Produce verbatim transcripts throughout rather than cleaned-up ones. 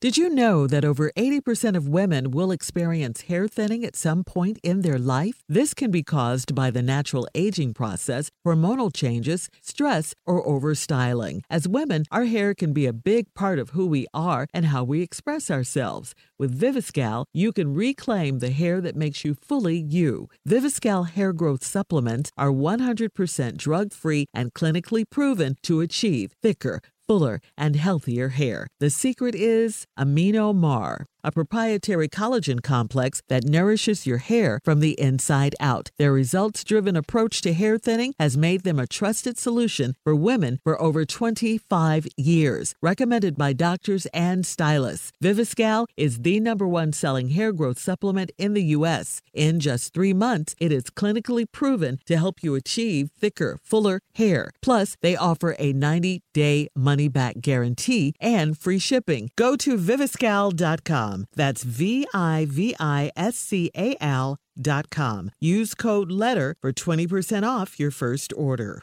Did you know that over eighty percent of women will experience hair thinning at some point in their life? This can be caused by the natural aging process, hormonal changes, stress, or overstyling. As women, our hair can be a big part of who we are and how we express ourselves. With Viviscal, you can reclaim the hair that makes you fully you. Viviscal hair growth supplements are one hundred percent drug-free and clinically proven to achieve thicker, fuller, and healthier hair. The secret is Amino Mar, a proprietary collagen complex that nourishes your hair from the inside out. Their results-driven approach to hair thinning has made them a trusted solution for women for over twenty-five years. Recommended by doctors and stylists, Viviscal is the number one selling hair growth supplement in the U S. In just three months, it is clinically proven to help you achieve thicker, fuller hair. Plus, they offer a ninety-day money-back guarantee and free shipping. Go to viviscal dot com. That's V I V I S C A L dot com. Use code LETTER for twenty percent off your first order.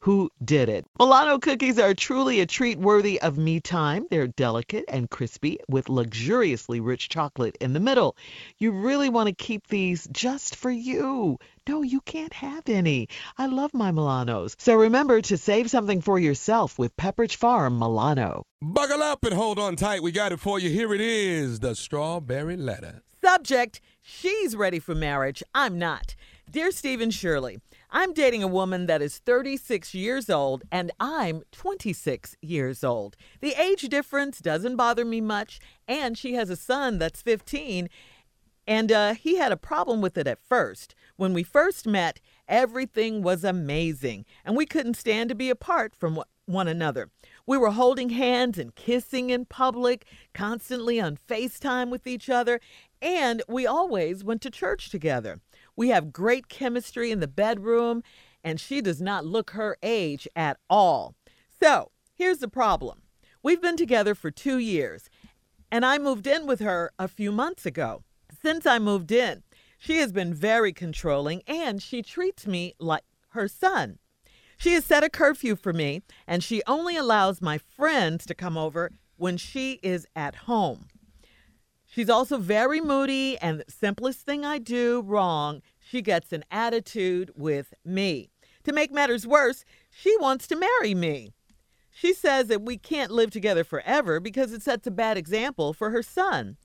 who did it. Milano cookies are truly a treat worthy of me time. They're delicate and crispy with luxuriously rich chocolate in the middle. You really want to keep these just for you. No, you can't have any. I love my Milanos. So remember to save something for yourself with Pepperidge Farm Milano. Buckle up and hold on tight. We got it for you. Here it is, the strawberry letter. Subject, she's ready for marriage. I'm not. Dear Steve and Shirley, I'm dating a woman that is thirty-six years old and I'm twenty-six years old. The age difference doesn't bother me much, and she has a son that's fifteen, and uh, he had a problem with it at first. When we first met, everything was amazing, and we couldn't stand to be apart from one another. We were holding hands and kissing in public, constantly on FaceTime with each other, and we always went to church together. We have great chemistry in the bedroom, and she does not look her age at all. So here's the problem. We've been together for two years, and I moved in with her a few months ago. Since I moved in, she has been very controlling, and she treats me like her son. She has set a curfew for me, and she only allows my friends to come over when she is at home. She's also very moody, and the simplest thing I do wrong, she gets an attitude with me. To make matters worse, she wants to marry me. She says that we can't live together forever because it sets a bad example for her son.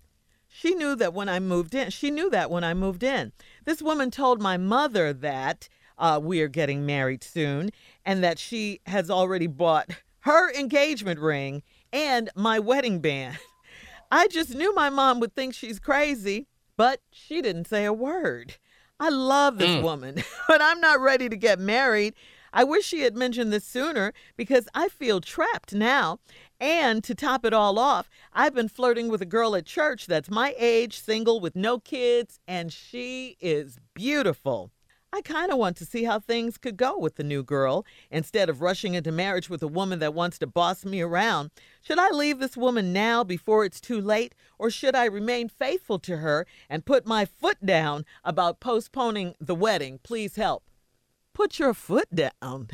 She knew that when I moved in. She knew that when I moved in. This woman told my mother that uh, we are getting married soon and that she has already bought her engagement ring and my wedding band. I just knew my mom would think she's crazy, but she didn't say a word. I love this mm. woman, but I'm not ready to get married. I wish she had mentioned this sooner because I feel trapped now. And to top it all off, I've been flirting with a girl at church that's my age, single with no kids, and she is beautiful. I kind of want to see how things could go with the new girl instead of rushing into marriage with a woman that wants to boss me around. Should I leave this woman now before it's too late, or should I remain faithful to her and put my foot down about postponing the wedding? Please help. Put your foot down.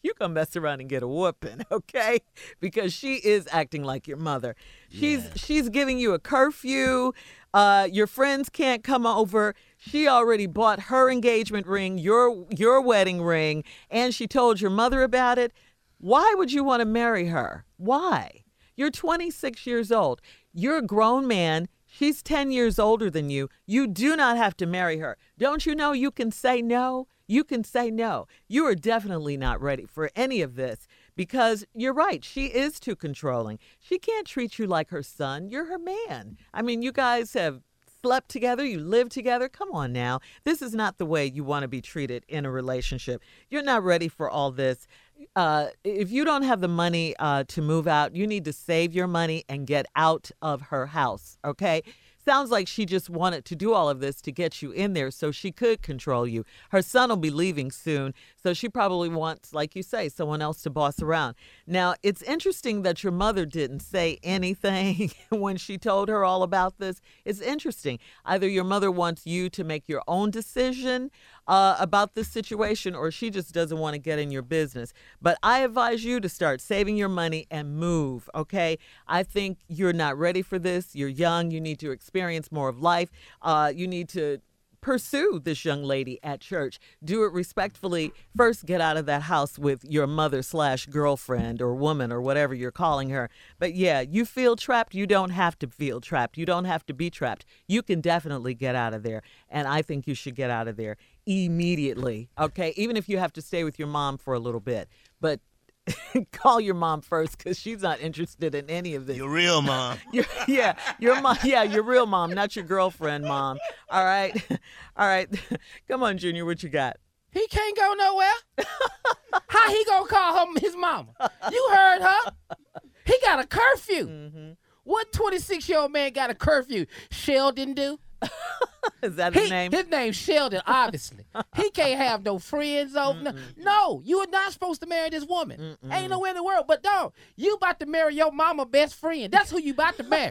You're going to mess around and get a whooping, okay? Because she is acting like your mother. She's yeah. she's giving you a curfew. Uh, your friends can't come over. She already bought her engagement ring, your your wedding ring, and she told your mother about it. Why would you want to marry her? Why? You're twenty-six years old. You're a grown man. She's ten years older than you. You do not have to marry her. Don't you know you can say no? You can say no. You are definitely not ready for any of this because you're right. She is too controlling. She can't treat you like her son. You're her man. I mean, you guys have slept together. You live together. Come on now. This is not the way you want to be treated in a relationship. You're not ready for all this. Uh, if you don't have the money uh, to move out, you need to save your money and get out of her house, okay? sounds like she just wanted to do all of this to get you in there so she could control you. Her son will be leaving soon, so she probably wants, like you say, someone else to boss around. Now, it's interesting that your mother didn't say anything when she told her all about this. It's interesting. Either your mother wants you to make your own decision uh, about this situation, or she just doesn't want to get in your business. But I advise you to start saving your money and move, okay? I think you're not ready for this. You're young. You need to experience more of life. Uh, you need to pursue this young lady at church. Do it respectfully. First, get out of that house with your mother slash girlfriend or woman or whatever you're calling her. But yeah, you feel trapped. You don't have to feel trapped. You don't have to be trapped. You can definitely get out of there. And I think you should get out of there immediately. Okay. Even if you have to stay with your mom for a little bit, but call your mom first, because she's not interested in any of this. Your real mom. your, yeah, your mom. Yeah, your real mom, not your girlfriend mom. All right. All right. Come on, Junior. What you got? He can't go nowhere. How he going to call her his mama? You heard her. He got a curfew. Mm-hmm. What twenty-six-year-old man got a curfew? Sheldon do? Is that his he, name? His name's Sheldon, obviously. He can't have no friends over. No, no, you are not supposed to marry this woman. Mm-mm. Ain't nowhere in the world. But, dog, you about to marry your mama best friend. That's who you about to marry.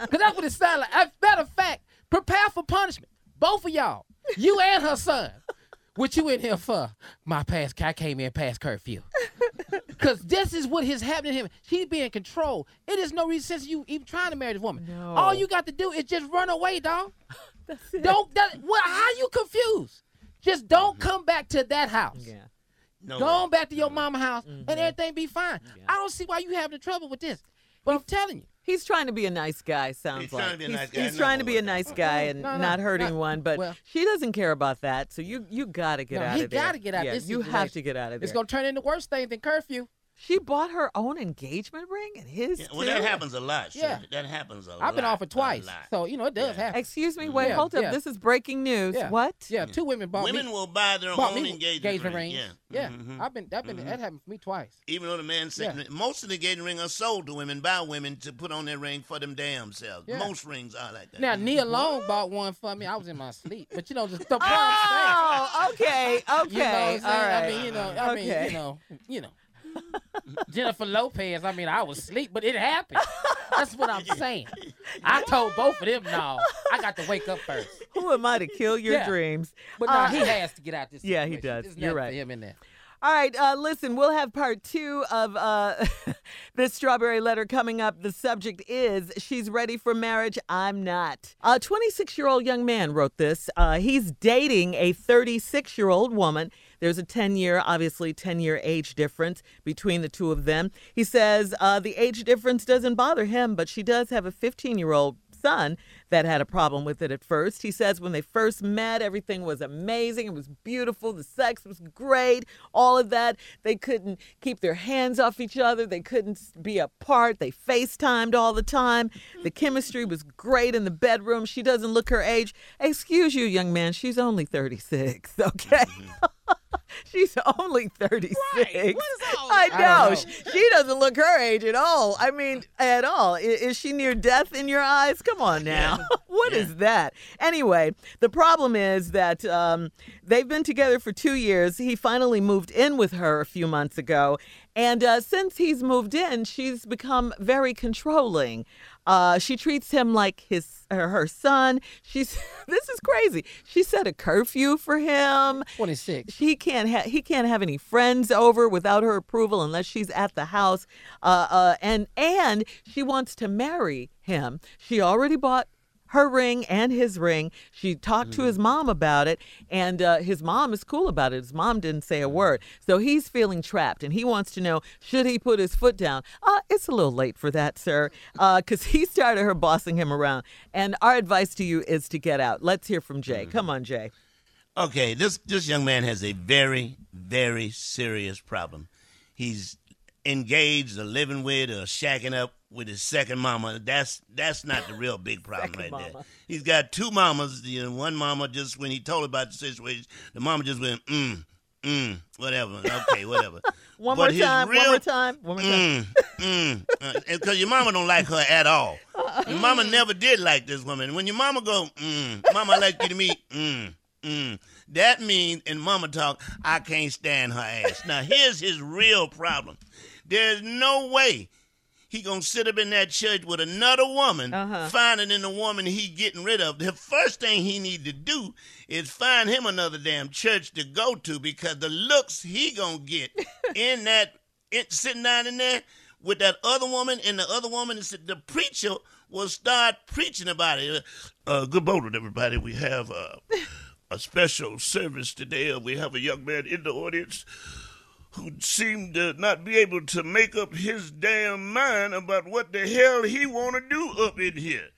Because that's what it sounds like. As a matter of fact, prepare for punishment. Both of y'all. You and her son. What you in here for? My past, I came in past curfew. Because this is what is happening to him. He's being controlled. It is no reason since you even trying to marry this woman. No. All you got to do is just run away, dog. Don't. That, well, how you confused? Just don't mm-hmm. come back to that house. Yeah. No Go on back to your no mama's house mm-hmm. and everything be fine. Yeah. I don't see why you having trouble with this. But he's, I'm telling you. He's trying to be a nice guy, sounds he's like. Trying to be a he's nice guy. He's trying to be a nice guy and no, no, not hurting not, one, but well, she doesn't care about that. So you you got to get no, out of there. You got to get out of yeah, this situation. You have to get out of there. It's going to turn into worse things than curfew. She bought her own engagement ring and his. Yeah, well, that happens a lot. Sure. Yeah. That happens a I've lot. I've been offered twice. So, you know, it does yeah. happen. Excuse me. Wait, yeah, hold up. Yeah. This is breaking news. Yeah. What? Yeah, two women bought Women me, will buy their own engagement, engagement ring. ring. Yeah. Yeah. Mm-hmm. I've been, I've been, mm-hmm. that happened for me twice. Even though the man said yeah. most of the engagement rings are sold to women by women to put on their ring for them damn selves. Yeah. Most rings are like that. Now, Nia Long bought one for me. I was in my sleep. But, you know, just the problem. Oh, okay. Okay. You know, all right. I mean, you know, I mean, you know, you know. Jennifer Lopez, I mean, I was asleep, but it happened. That's what I'm saying. I told both of them, no, I got to wake up first. Who am I to kill your yeah. dreams? But no, uh, he has to get out this situation. Yeah, he does. There's You're right. Him in there. All right, uh, listen, we'll have part two of uh, this strawberry letter coming up. The subject is, she's ready for marriage, I'm not. A twenty-six-year-old young man wrote this. Uh, he's dating a thirty-six-year-old woman. There's a ten-year, obviously, ten-year age difference between the two of them. He says uh, the age difference doesn't bother him, but she does have a fifteen-year-old son that had a problem with it at first. He says when they first met, everything was amazing. It was beautiful. The sex was great. All of that. They couldn't keep their hands off each other. They couldn't be apart. They FaceTimed all the time. The chemistry was great in the bedroom. She doesn't look her age. Excuse you, young man. She's only thirty-six, okay? She's only thirty-six. Right. What is all I know. I know. She doesn't look her age at all. I mean, at all. Is she near death in your eyes? Come on now. Yeah. What yeah. is that? Anyway, the problem is that um, they've been together for two years. He finally moved in with her a few months ago. And uh, since he's moved in, she's become very controlling. Uh, she treats him like his her, her son. She's this is crazy. She set a curfew for him. twenty-six. He can't ha- he can't have any friends over without her approval unless she's at the house. Uh, uh, and and she wants to marry him. She already bought her ring and his ring. She talked mm-hmm. to his mom about it, and uh, his mom is cool about it. His mom didn't say a word. So he's feeling trapped, and he wants to know, should he put his foot down? Uh, it's a little late for that, sir, because uh, he's tired of her bossing him around. And our advice to you is to get out. Let's hear from Jay. Mm-hmm. Come on, Jay. Okay, this, this young man has a very, very serious problem. He's engaged or living with or shacking up with his second mama. That's that's not the real big problem right mama. there. He's got two mamas. You know, one mama, just when he told about the situation, the mama just went, mm, mm, whatever. Okay, whatever. one, more time, real, one more time, one more time, one more time. Because your mama don't like her at all. Your mama never did like this woman. When your mama go, mm, mama like you to me, mm, mm, that means in mama talk, I can't stand her ass. Now, here's his real problem. There's no way he going to sit up in that church with another woman, uh-huh. finding in the woman he getting rid of. The first thing he need to do is find him another damn church to go to, because the looks he going to get in that, in, sitting down in there with that other woman, and the other woman, is the preacher will start preaching about it. Uh, good morning, everybody. We have uh, a special service today. We have a young man in the audience who seemed to not be able to make up his damn mind about what the hell he want to do up in here.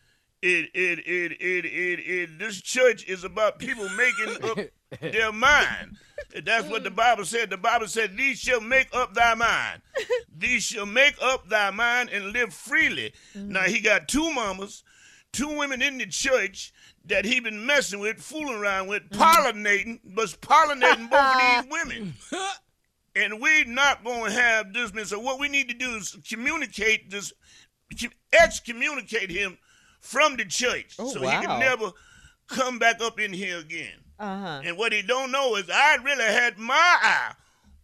It, it, it, it, it, it, this church is about people making up their mind. That's what the Bible said. The Bible said, these shall make up thy mind. These shall make up thy mind and live freely. Mm-hmm. Now, he got two mamas, two women in the church that he been messing with, fooling around with, mm-hmm. pollinating, but pollinating both of these women. And we're not going to have this. So what we need to do is communicate this, excommunicate him from the church, oh, so wow. he can never come back up in here again. Uh-huh. And what he don't know is I really had my eye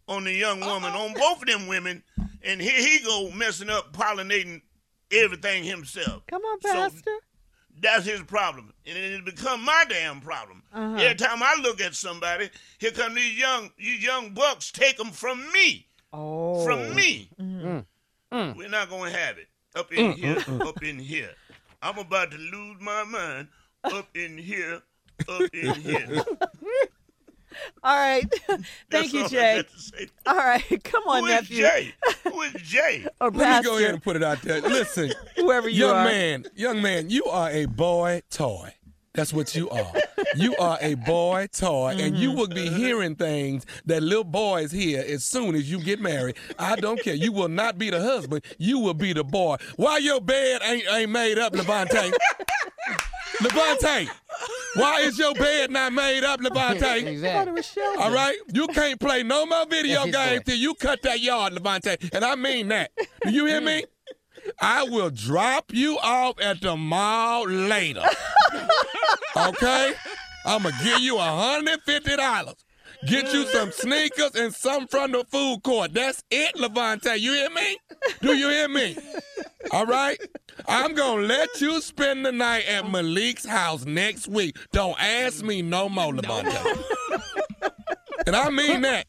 on the young woman, uh-huh. on both of them women, and here he go messing up, pollinating everything himself. Come on, Pastor. So that's his problem, and it has become my damn problem. Uh-huh. Every time I look at somebody, here come these young, these young bucks, take them from me, oh. from me. Mm. Mm. We're not gonna have it up in mm. here, mm. up in here. I'm about to lose my mind up in here, up in here. All right. Thank That's you, all Jay. All right. Come on, Who nephew. Who is Jay? Who is Jay? Let me go ahead and put it out there. Listen. Whoever you young are. Young man, young man, you are a boy toy. That's what you are. You are a boy toy, mm-hmm. and you will be hearing things that little boys hear as soon as you get married. I don't care. You will not be the husband. You will be the boy. Why your bed ain't, ain't made up, Levante? Levante, why is your bed not made up, Levante? Exactly. All right? You can't play no more video games till you cut that yard, Levante. And I mean that. Do you hear me? I will drop you off at the mall later. Okay? I'm going to give you one hundred fifty dollars. Get you some sneakers and some from the food court. That's it, Levante. You hear me? Do you hear me? All right? I'm going to let you spend the night at Malik's house next week. Don't ask me no more, Levante. And I mean that.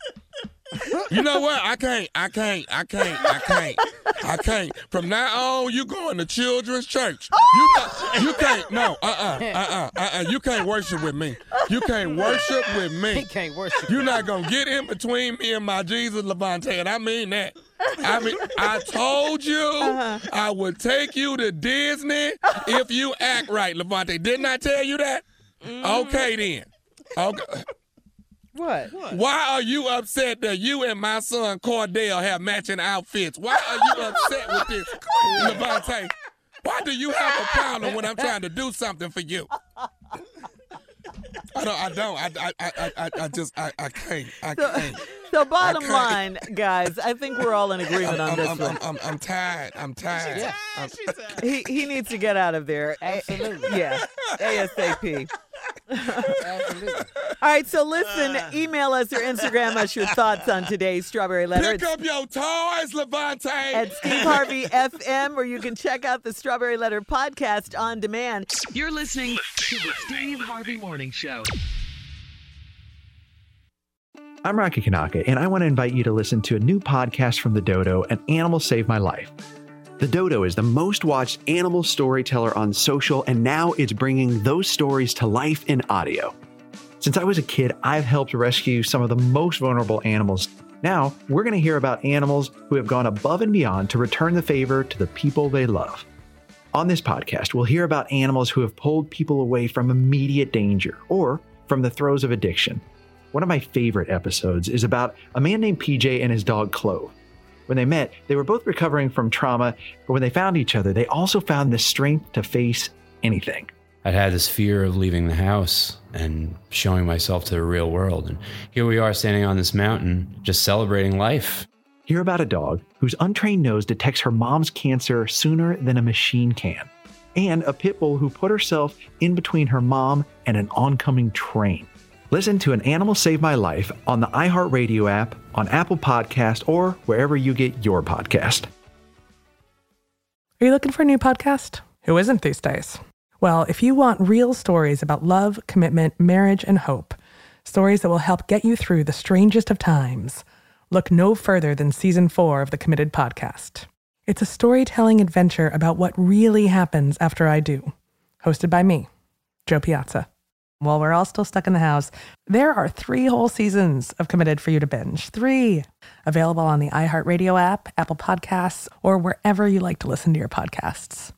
You know what? I can't. I can't. I can't. I can't. I can't. From now on, you going to children's church. You, not, you can't. No. Uh-uh. Uh-uh. Uh-uh. You can't worship with me. You can't worship with me. He can't worship. You're not going to get in between me and my Jesus, Levante, and I mean that. I mean, I told you uh-huh. I would take you to Disney if you act right, Levante. Didn't I tell you that? Mm. Okay, then. Okay. What? What? Why are you upset that you and my son Cordell have matching outfits? Why are you upset with this, Levante? Why do you have a problem when I'm trying to do something for you? I don't. I don't. I. I. I. I just. I. I can't. I so, can't. So bottom can't. line, guys, I think we're all in agreement I'm, on this I'm, one. I'm, I'm, I'm tired. I'm tired. She's yeah. tired. She's tired. He he needs to get out of there. Absolutely. Yeah. ASAP. Absolutely. All right, so listen, email us or Instagram us your thoughts on today's Strawberry Letter. Pick up your toys, Levante. At Steve Harvey F M, or you can check out the Strawberry Letter podcast on demand. You're listening to the Steve Harvey Morning Show. I'm Rocky Kanaka, and I want to invite you to listen to a new podcast from The Dodo, An Animal Saved My Life. The Dodo is the most watched animal storyteller on social, and now it's bringing those stories to life in audio. Since I was a kid, I've helped rescue some of the most vulnerable animals. Now, we're going to hear about animals who have gone above and beyond to return the favor to the people they love. On this podcast, we'll hear about animals who have pulled people away from immediate danger or from the throes of addiction. One of my favorite episodes is about a man named P J and his dog Clove. When they met, they were both recovering from trauma, but when they found each other, they also found the strength to face anything. I'd had this fear of leaving the house and showing myself to the real world. And here we are standing on this mountain, just celebrating life. Hear about a dog whose untrained nose detects her mom's cancer sooner than a machine can. and a pit bull who put herself in between her mom and an oncoming train. Listen to An Animal Saved My Life on the iHeartRadio app, on Apple Podcast, or wherever you get your podcast. Are you looking for a new podcast? Who isn't these days? Well, if you want real stories about love, commitment, marriage, and hope, stories that will help get you through the strangest of times, look no further than Season four of The Committed Podcast. It's a storytelling adventure about what really happens after I do. Hosted by me, Joe Piazza. While we're all still stuck in the house, there are three whole seasons of Committed for you to binge. Three. Available on the iHeartRadio app, Apple Podcasts, or wherever you like to listen to your podcasts.